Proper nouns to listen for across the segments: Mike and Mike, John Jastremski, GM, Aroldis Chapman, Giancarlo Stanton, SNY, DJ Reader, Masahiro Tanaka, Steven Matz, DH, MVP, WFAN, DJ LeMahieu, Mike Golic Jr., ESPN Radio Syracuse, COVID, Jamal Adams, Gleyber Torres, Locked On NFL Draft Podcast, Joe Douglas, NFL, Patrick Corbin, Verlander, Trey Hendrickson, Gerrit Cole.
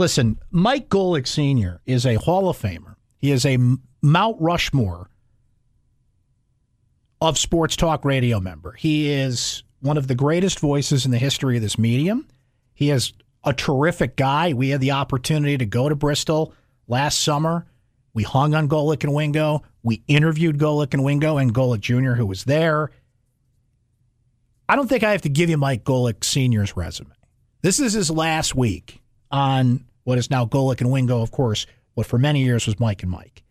Listen, Mike Golic Sr. is a Hall of Famer. He is a Mount Rushmore of sports talk radio member. He is one of the greatest voices in the history of this medium. He is a terrific guy. We had the opportunity to go to Bristol last summer. We hung on Golic and Wingo. We interviewed Golic and Wingo and Golic Jr., who was there. I don't think I have to give you Mike Golic Sr.'s resume. This is his last week on what is now Golic and Wingo, of course, what for many years was Mike and Mike.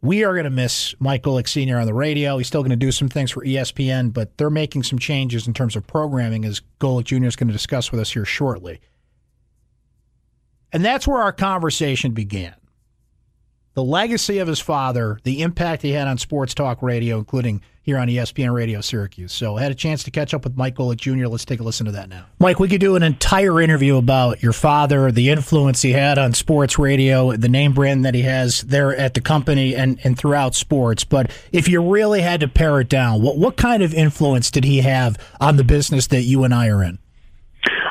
We are going to miss Mike Golic Sr. on the radio. He's still going to do some things for ESPN, but they're making some changes in terms of programming, as Golic Jr. is going to discuss with us here shortly. And that's where our conversation began. The legacy of his father, the impact he had on sports talk radio, including here on ESPN Radio Syracuse. So I had a chance to catch up with Mike Golic Jr. Let's take a listen to that now. Mike, we could do an entire interview about your father, the influence he had on sports radio, the name brand that he has there at the company and throughout sports. But if you really had to pare it down, what kind of influence did he have on the business that you and I are in?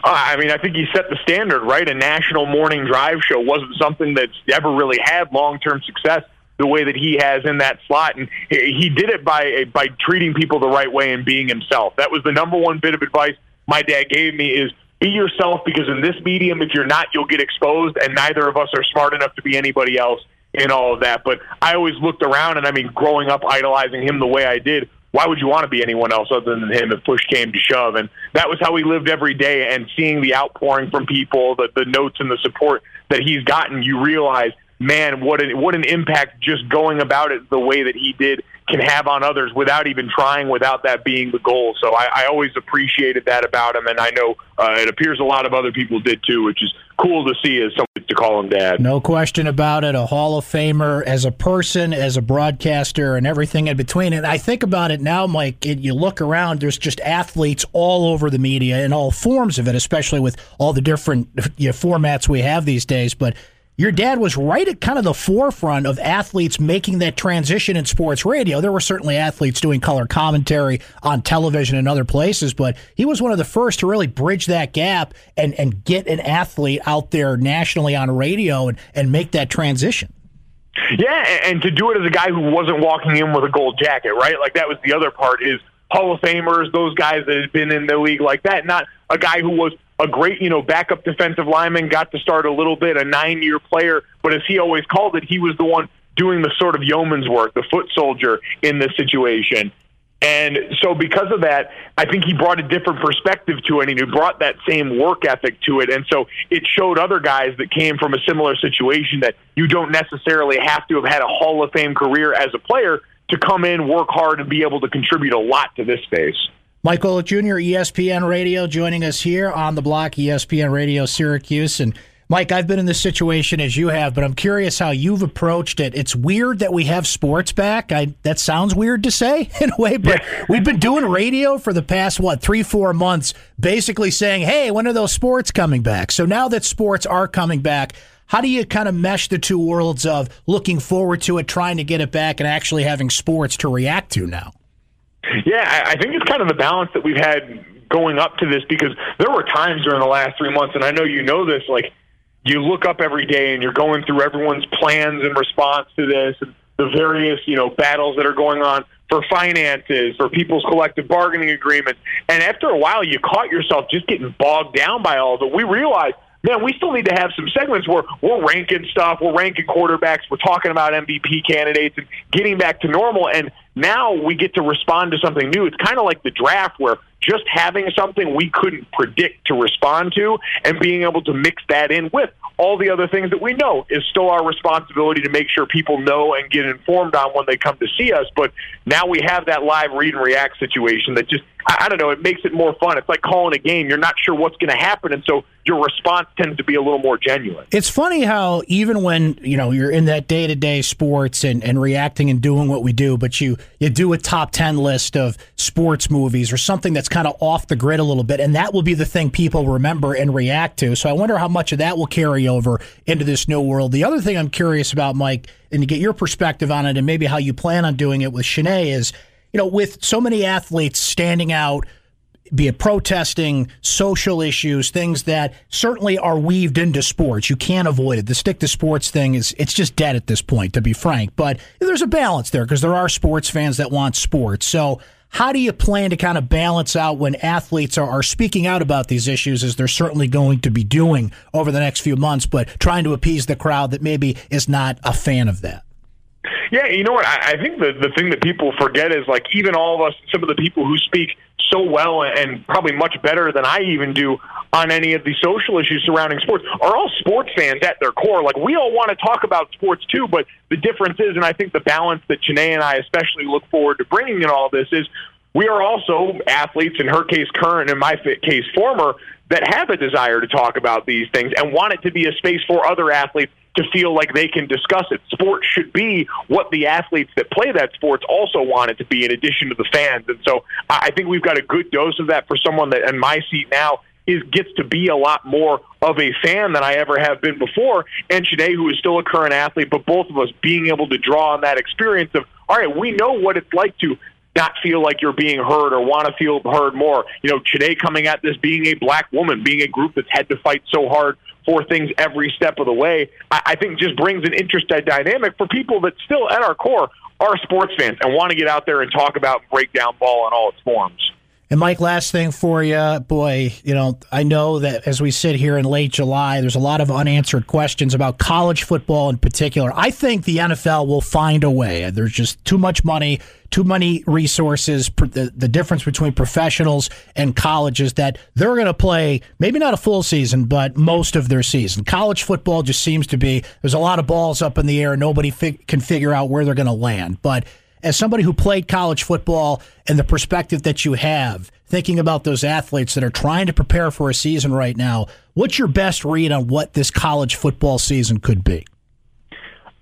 I mean, I think he set the standard, right? A national morning drive show wasn't something that's ever really had long-term success the way that he has in that slot. And he did it by treating people the right way and being himself. That was the number one bit of advice my dad gave me is be yourself, because in this medium, if you're not, you'll get exposed, and neither of us are smart enough to be anybody else in all of that. But I always looked around, and I mean, growing up idolizing him the way I did, why would you want to be anyone else other than him if push came to shove? And that was how he lived every day. And seeing the outpouring from people, the notes and the support that he's gotten, you realize, man, what an impact just going about it the way that he did can have on others without even trying, without that being the goal. So I always appreciated that about him, and I know it appears a lot of other people did too, which is cool to see as someone to call him dad. No question about it, a Hall of Famer as a person, as a broadcaster, and everything in between. And I think about it now, Mike, and you look around, there's just athletes all over the media in all forms of it, especially with all the different formats we have these days. But your dad was right at kind of the forefront of athletes making that transition in sports radio. There were certainly athletes doing color commentary on television and other places, but he was one of the first to really bridge that gap and get an athlete out there nationally on radio and make that transition. Yeah, and to do it as a guy who wasn't walking in with a gold jacket, right? Like, that was the other part is Hall of Famers, those guys that had been in the league like that, not a guy who was a great, backup defensive lineman, got to start a little bit, a 9-year player. But as he always called it, he was the one doing the sort of yeoman's work, the foot soldier in this situation. And so because of that, I think he brought a different perspective to it, and he brought that same work ethic to it. And so it showed other guys that came from a similar situation that you don't necessarily have to have had a Hall of Fame career as a player to come in, work hard, and be able to contribute a lot to this space. Mike Golic Jr., ESPN Radio, joining us here on The Block, ESPN Radio Syracuse. And, Mike, I've been in this situation as you have, but I'm curious how you've approached it. It's weird that we have sports back. That sounds weird to say in a way, but we've been doing radio for the past, 3-4 months, basically saying, hey, when are those sports coming back? So now that sports are coming back, how do you kind of mesh the two worlds of looking forward to it, trying to get it back, and actually having sports to react to now? Yeah, I think it's kind of the balance that we've had going up to this, because there were times during the last 3 months, and I know you know this, like you look up every day and you're going through everyone's plans in response to this and the various, battles that are going on for finances, for people's collective bargaining agreements. And after a while, you caught yourself just getting bogged down by all of it. We realized, man, we still need to have some segments where we're ranking stuff, we're ranking quarterbacks, we're talking about MVP candidates and getting back to normal. And now we get to respond to something new. It's kind of like the draft where just having something we couldn't predict to respond to and being able to mix that in with all the other things that we know is still our responsibility to make sure people know and get informed on when they come to see us. But now we have that live read and react situation that just, I don't know, it makes it more fun. It's like calling a game. You're not sure what's going to happen, and so your response tends to be a little more genuine. It's funny how even when, you're in that day-to-day sports and reacting and doing what we do, but you do a top 10 list of sports movies or something that's kind of off the grid a little bit, and that will be the thing people remember and react to. So I wonder how much of that will carry over into this new world. The other thing I'm curious about, Mike, and to get your perspective on it and maybe how you plan on doing it with Shanae is, with so many athletes standing out be it protesting, social issues, things that certainly are weaved into sports. You can't avoid it. The stick to sports thing it's just dead at this point, to be frank. But there's a balance there because there are sports fans that want sports. So how do you plan to kind of balance out when athletes are speaking out about these issues, as they're certainly going to be doing over the next few months, but trying to appease the crowd that maybe is not a fan of that? Yeah, you know what? I think the thing that people forget is, like, even all of us, some of the people who speak so well and probably much better than I even do on any of the social issues surrounding sports are all sports fans at their core. Like, we all want to talk about sports too, but the difference is, and I think the balance that Shanae and I especially look forward to bringing in all this is, we are also athletes, in her case current, in my case former, that have a desire to talk about these things and want it to be a space for other athletes to feel like they can discuss it. Sports should be what the athletes that play that sports also want it to be, in addition to the fans. And so I think we've got a good dose of that for someone that, in my seat now, gets to be a lot more of a fan than I ever have been before. And Shanae, who is still a current athlete, but both of us being able to draw on that experience of, all right, we know what it's like to not feel like you're being heard or want to feel heard more. You know, Shanae coming at this being a black woman, being a group that's had to fight so hard for things every step of the way, I think just brings an interesting dynamic for people that still at our core are sports fans and want to get out there and talk about and break down ball in all its forms. And Mike, last thing for you, boy, you know, I know that as we sit here in late July, there's a lot of unanswered questions about college football in particular. I think the NFL will find a way. There's just too much money, too many resources, the difference between professionals and colleges, that they're going to play maybe not a full season, but most of their season. College football just seems to be, there's a lot of balls up in the air, and nobody can figure out where they're going to land. But as somebody who played college football and the perspective that you have, thinking about those athletes that are trying to prepare for a season right now, what's your best read on what this college football season could be?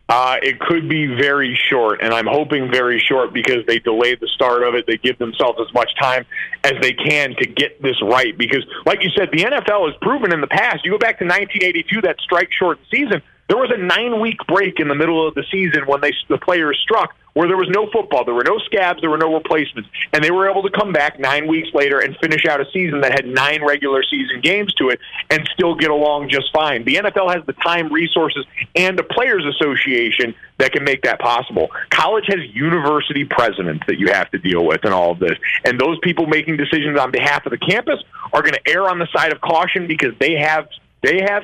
It could be very short, and I'm hoping very short because they delayed the start of it. They give themselves as much time as they can to get this right because, like you said, the NFL has proven in the past. You go back to 1982, that strike-short season, there was a 9-week break in the middle of the season when the players struck, where there was no football, there were no scabs, there were no replacements, and they were able to come back 9 weeks later and finish out a season that had 9 regular season games to it and still get along just fine. The NFL has the time, resources, and the Players Association that can make that possible. College has university presidents that you have to deal with in all of this, and those people making decisions on behalf of the campus are going to err on the side of caution because they have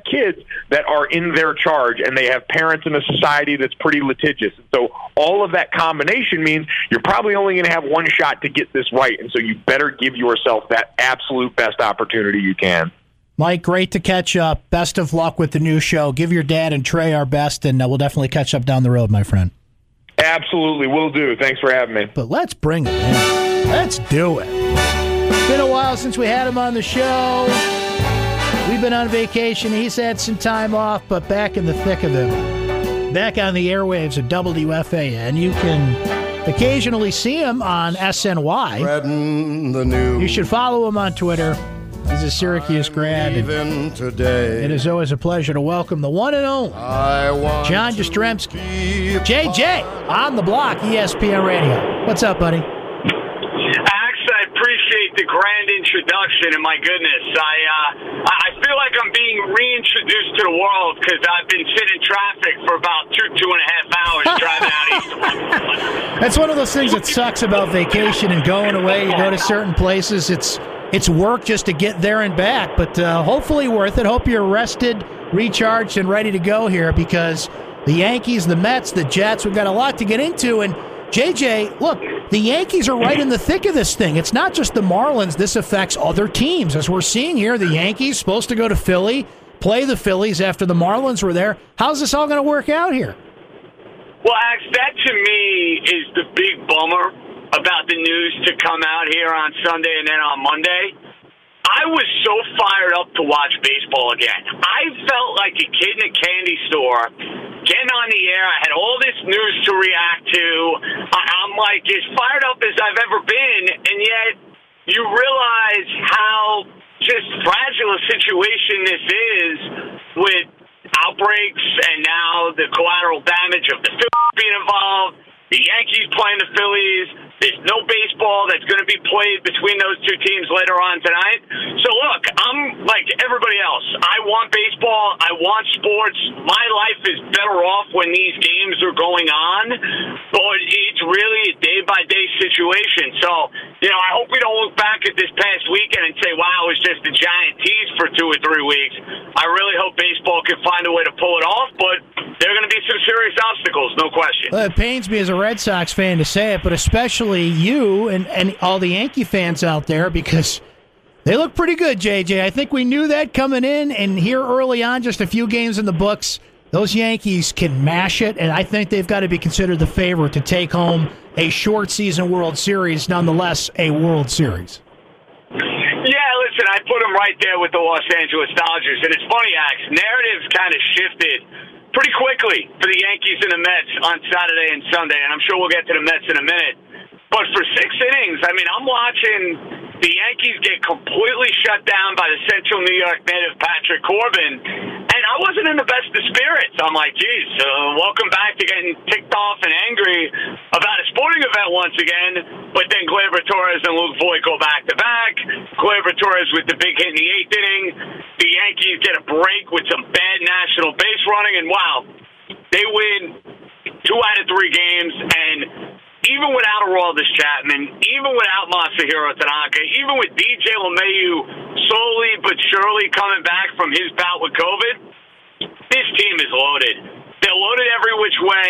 kids that are in their charge, and they have parents in a society that's pretty litigious. And so all of that combination means you're probably only going to have one shot to get this right, and so you better give yourself that absolute best opportunity you can. Mike, great to catch up. Best of luck with the new show. Give your dad and Trey our best, and we'll definitely catch up down the road, my friend. Absolutely, will do. Thanks for having me. But let's bring him in. Let's do it. It's been a while since we had him on the show. We've been on vacation. He's had some time off, but back in the thick of it. Back on the airwaves of WFAN. You can occasionally see him on SNY. The news. You should follow him on Twitter. He's a Syracuse grad. Even today, it is always a pleasure to welcome the one and only John Jastremski. JJ on the block, ESPN Radio. What's up, buddy? Appreciate the grand introduction, and my goodness, I feel like I'm being reintroduced to the world because I've been sitting in traffic for about two and a half hours driving out east. That's one of those things that sucks about vacation and going away. You go to certain places, it's work just to get there and back, but hopefully worth it. Hope you're rested, recharged, and ready to go here because the Yankees, the Mets, the Jets, we've got a lot to get into. And JJ, look, the Yankees are right in the thick of this thing. It's not just the Marlins. This affects other teams. As we're seeing here, the Yankees supposed to go to Philly, play the Phillies after the Marlins were there. How's this all going to work out here? Well, Ax, that to me is the big bummer about the news to come out here on Sunday and then on Monday. I was so fired up to watch baseball again. I felt like a kid in a candy store getting on the air. I had all this news to react to. I'm like as fired up as I've ever been, and yet you realize how just fragile a situation this is with outbreaks and now the collateral damage of the Phillies being involved, the Yankees playing the Phillies. There's no baseball that's going to be played between those two teams later on tonight. So, look, I'm like everybody else. I want baseball. I want sports. My life is better off when these games are going on, but it's really a day-by-day situation. So, you know, I hope we don't look back at this past weekend and say, wow, it was just a giant tease for 2 or 3 weeks. I really hope baseball can find a way to pull it off, but there are going to be some serious obstacles, no question. Well, it pains me as a Red Sox fan to say it, but especially you and all the Yankee fans out there, because they look pretty good, JJ. I think we knew that coming in, and here early on, just a few games in the books, those Yankees can mash it, and I think they've got to be considered the favorite to take home a short-season World Series, nonetheless a World Series. Yeah, listen, I put them right there with the Los Angeles Dodgers, and it's funny, Axe, narratives kind of shifted pretty quickly for the Yankees and the Mets on Saturday and Sunday, and I'm sure we'll get to the Mets in a minute. But for 6 innings, I mean, I'm watching the Yankees get completely shut down by the Central New York native Patrick Corbin, and I wasn't in the best of spirits. I'm like, geez, welcome back to getting ticked off and angry about a sporting event once again. But then Gleyber Torres and Luke Voit go back-to-back. Gleyber Torres with the big hit in the 8th inning. The Yankees get a break with some bad national base running, and wow, they win 2 out of 3 games, and even without Aroldis Chapman, even without Masahiro Tanaka, even with DJ LeMahieu slowly but surely coming back from his bout with COVID, this team is loaded. They're loaded every which way.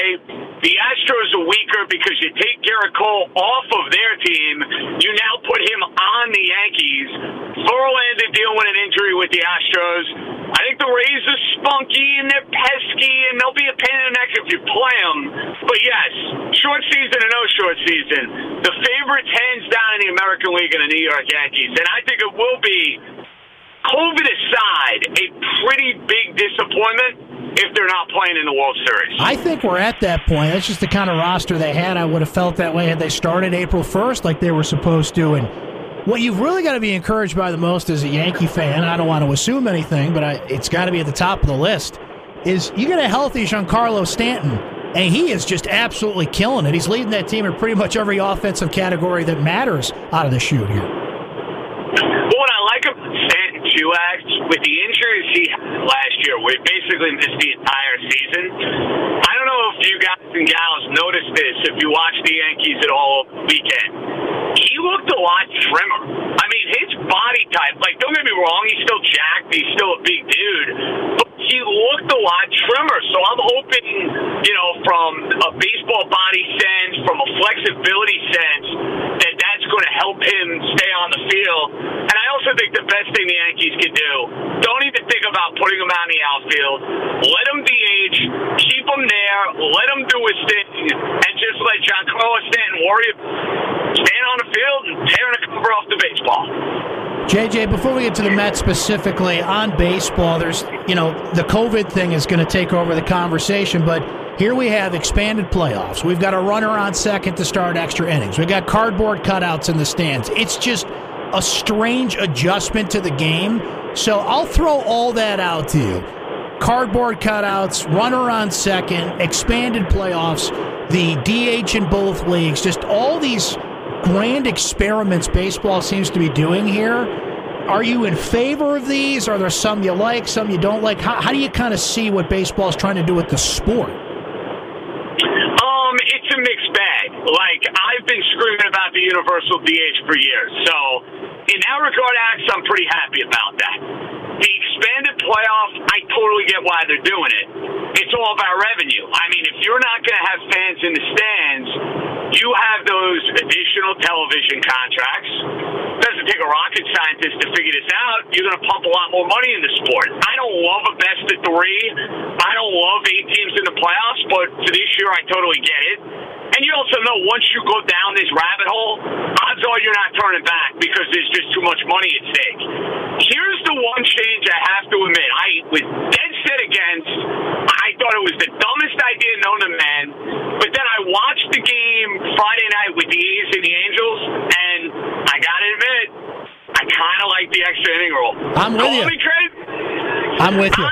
The Astros are weaker because you take Gerrit Cole off of their team. You now put him on the Yankees. Verlander dealing with an injury with the Astros. I think the Rays are spunky and they're pesky, and they'll be a pain in the neck if you play them. But yes, short season or no short season, the favorites hands down in the American League and the New York Yankees. And I think it will be, COVID aside, a pretty big disappointment if they're not playing in the World Series. I think we're at that point. That's just the kind of roster they had. I would have felt that way had they started April 1st like they were supposed to. And what you've really got to be encouraged by the most as a Yankee fan, I don't want to assume anything, but it's got to be at the top of the list, is you get a healthy Giancarlo Stanton, and he is just absolutely killing it. He's leading that team in pretty much every offensive category that matters out of the shoot here. Well, what I like about Stanton, too, with the injuries he had last year, we basically missed the entire season. I don't know if you guys and gals noticed this if you watched the Yankees at all weekend. He looked a lot trimmer. I mean, his body type, like, don't get me wrong, he's still jacked, he's still a big dude, but he looked a lot trimmer. So I'm hoping, you know, from a baseball body sense, from a flexibility sense, that that's going to help him stay on the field. And I also think the best thing the Yankees can do, don't even think about putting him out in the outfield. Let him DH, keep him there, let him do his thing, and just let Giancarlo Stanton worry about staying on the field and tearing the cover off the baseball. JJ, before we get to the Mets specifically, on baseball, there's, you know, the COVID thing is going to take over the conversation, but here we have expanded playoffs. We've got a runner on second to start extra innings. We've got cardboard cutouts in the stands. It's just a strange adjustment to the game. So I'll throw all that out to you. Cardboard cutouts, runner on second, expanded playoffs, the DH in both leagues, just all these grand experiments baseball seems to be doing here. Are you in favor of these? Are there some you like, some you don't like? How do you kind of see what baseball is trying to do with the sport? It's a mixed bag. Like, I've been screaming about the universal DH for years. So, in that regard, Axe, I'm pretty happy about that. The expanded playoff, I totally get why they're doing it. It's all about revenue. I mean, if you're not going to have fans in the stands, you have those additional television contracts. It doesn't take a rocket scientist to figure this out. You're going to pump a lot more money in the sport. I don't love a best-of-3. I don't love 8 teams in the playoffs, but for this year, I totally get it. And you also know once you go down this rabbit hole, odds are you're not turning back because there's just too much money at stake. Here's the one change I have to admit. I was dead set against. I thought it was the dumbest idea known to man. But then I watched the game Friday night with the A's and the Angels, and I got to admit, I kind of like the extra inning rule. I'm with you. I'm with you.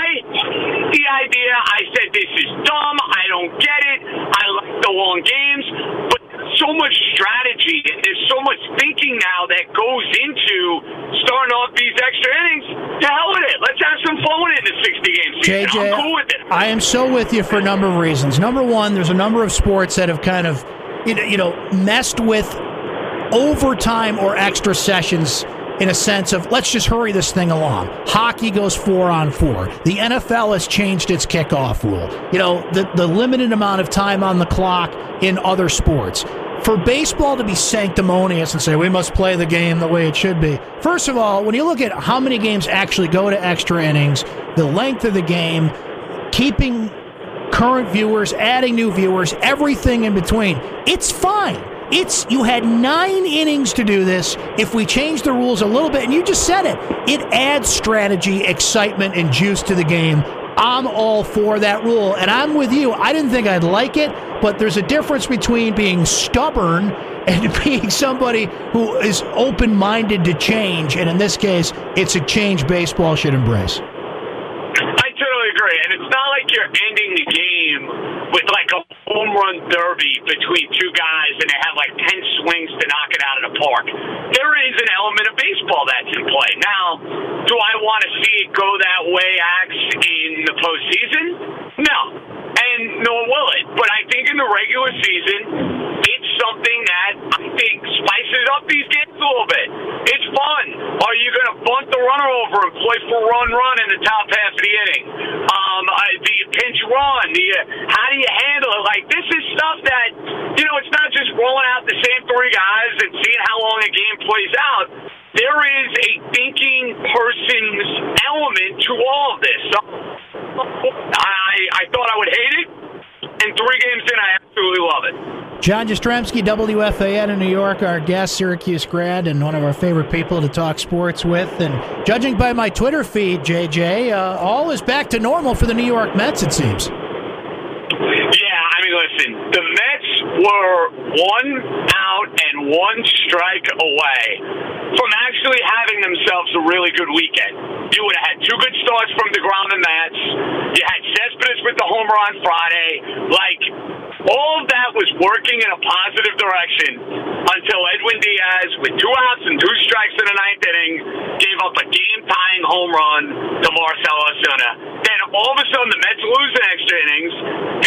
The idea, I said, this is dumb. I don't get it. I like the long games. But so much strategy and there's so much thinking now that goes into starting off these extra innings. To hell with it. Let's have some fun in the 60-game season. JJ, I'm cool with it. I am so with you for a number of reasons. Number one, there's a number of sports that have kind of, you know, messed with overtime or extra sessions in a sense of, let's just hurry this thing along. Hockey goes 4-on-4. The NFL has changed its kickoff rule. You know, the limited amount of time on the clock in other sports. For baseball to be sanctimonious and say, we must play the game the way it should be. First of all, when you look at how many games actually go to extra innings, the length of the game, keeping current viewers, adding new viewers, everything in between, it's fine. You had 9 innings to do this. If we change the rules a little bit, and you just said it, it adds strategy, excitement, and juice to the game. I'm all for that rule, and I'm with you. I didn't think I'd like it, but there's a difference between being stubborn and being somebody who is open-minded to change, and in this case, it's a change baseball should embrace. I totally agree, and it's not like you're ending the game with like a home run derby between two guys and they have like 10 swings to knock it out of the park. There is an element of baseball that's in play. Now, do I want to see it go that way in the postseason? No. And nor will it. But I think in the regular season, it's something that I think spices up these games a little bit. It's fun. Are you going to bunt the runner over and play for run in the top half of the inning? The pinch run. How do you handle it? Like, this is stuff that, you know, it's not just rolling out the same three guys and seeing how long a game plays out. There is a thinking person's element to all of this. So I thought I would hate it, and 3 games in, I absolutely love it. John Jastremski, WFAN in New York, our guest, Syracuse grad, and one of our favorite people to talk sports with. And judging by my Twitter feed, JJ, all is back to normal for the New York Mets, it seems. Yeah, I mean, listen, the Mets were 1 out and 1 strike away from actually having themselves a really good weekend. You would have had 2 good starts from DeGrom and Matz. You had Cespedes with the homer on Friday. Like, all of that was working in a positive direction until Edwin Diaz, with 2 outs and 2 strikes in the 9th inning, gave up a game-tying home run to Marcelo Osuna. Then all of a sudden, the Mets lose in extra innings.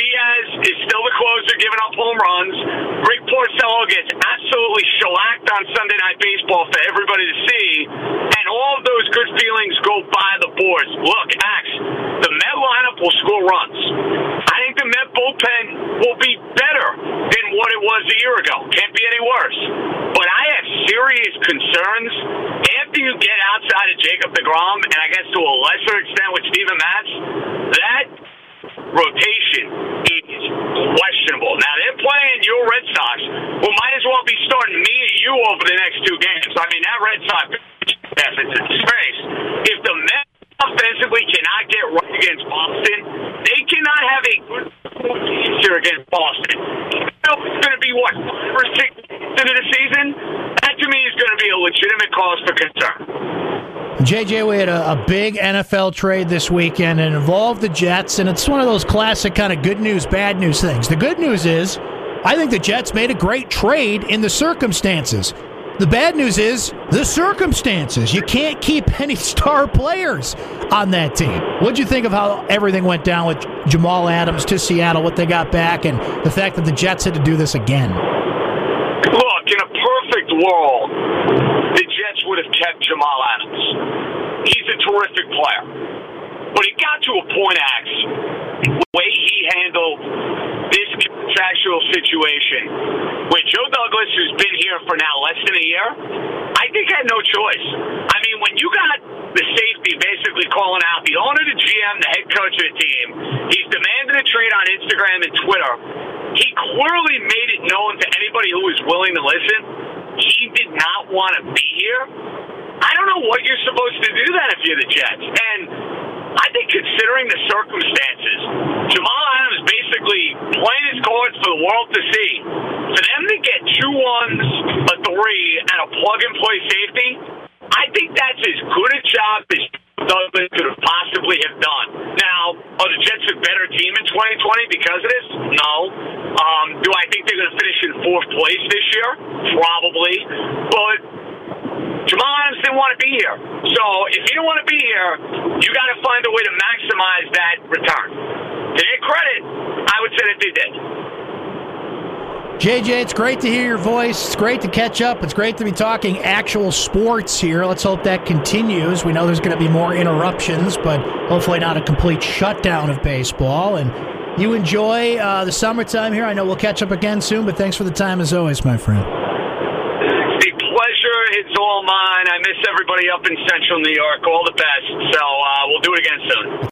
Diaz is still the closer, giving up home runs. Rick Porcello gets absolutely shellacked on Sunday Night Baseball for everybody to see, and all of those good feelings go by the boards. Look, Axe, the Met lineup will score runs. I think the Met bullpen will be better than what it was a year ago. Can't be any worse. But I have serious concerns after you get outside of Jacob deGrom, and I guess to a lesser extent with Steven Matz, that rotation is questionable. Now, they're playing your Red Sox, who might as well be starting me and you over the next 2 games. I mean, that Red Sox staff is a disgrace. If the Mets offensively cannot get right against Boston, they cannot have a good year against Boston. So it's going to be, what, 5 or 6 into the season? That, to me, is going to be a legitimate cause for concern. JJ, we had a big NFL trade this weekend and involved the Jets, and it's one of those classic kind of good news, bad news things. The good news is I think the Jets made a great trade in the circumstances. The bad news is the circumstances. You can't keep any star players on that team. What'd you think of how everything went down with Jamal Adams to Seattle, what they got back, and the fact that the Jets had to do this again? Look, in a perfect world, the Jets would have kept Jamal Adams. He's a terrific player. But it got to a point, Axe, the way he handled this contractual situation, where Joe Douglas, who's been here for now less than a year, I think had no choice. I mean, when you got the safety basically calling out the owner, the GM, the head coach of the team, he's demanding a trade on Instagram and Twitter. He clearly made it known to anybody who was willing to listen, he did not want to be here. I don't know what you're supposed to do that if you're the Jets. And I think considering the circumstances, Jamal Adams basically playing his cards for the world to see. For them to get 2 ones, a 3, and a plug-and-play safety, I think that's as good a job as Douglas could have possibly have done. Now, are the Jets a better team in 2020 because of this? No. Do I think they're going to finish in fourth place this year? Probably. But Jamal Adams didn't want to be here. So if you don't want to be here, you got to find a way to maximize that return. To their credit, I would say that they did. JJ, it's great to hear your voice. It's great to catch up. It's great to be talking actual sports here. Let's hope that continues. We know there's going to be more interruptions, but hopefully not a complete shutdown of baseball. And you enjoy the summertime here. I know we'll catch up again soon, but thanks for the time as always, my friend. The pleasure is all mine. I miss everybody up in Central New York. All the best. So we'll do it again soon.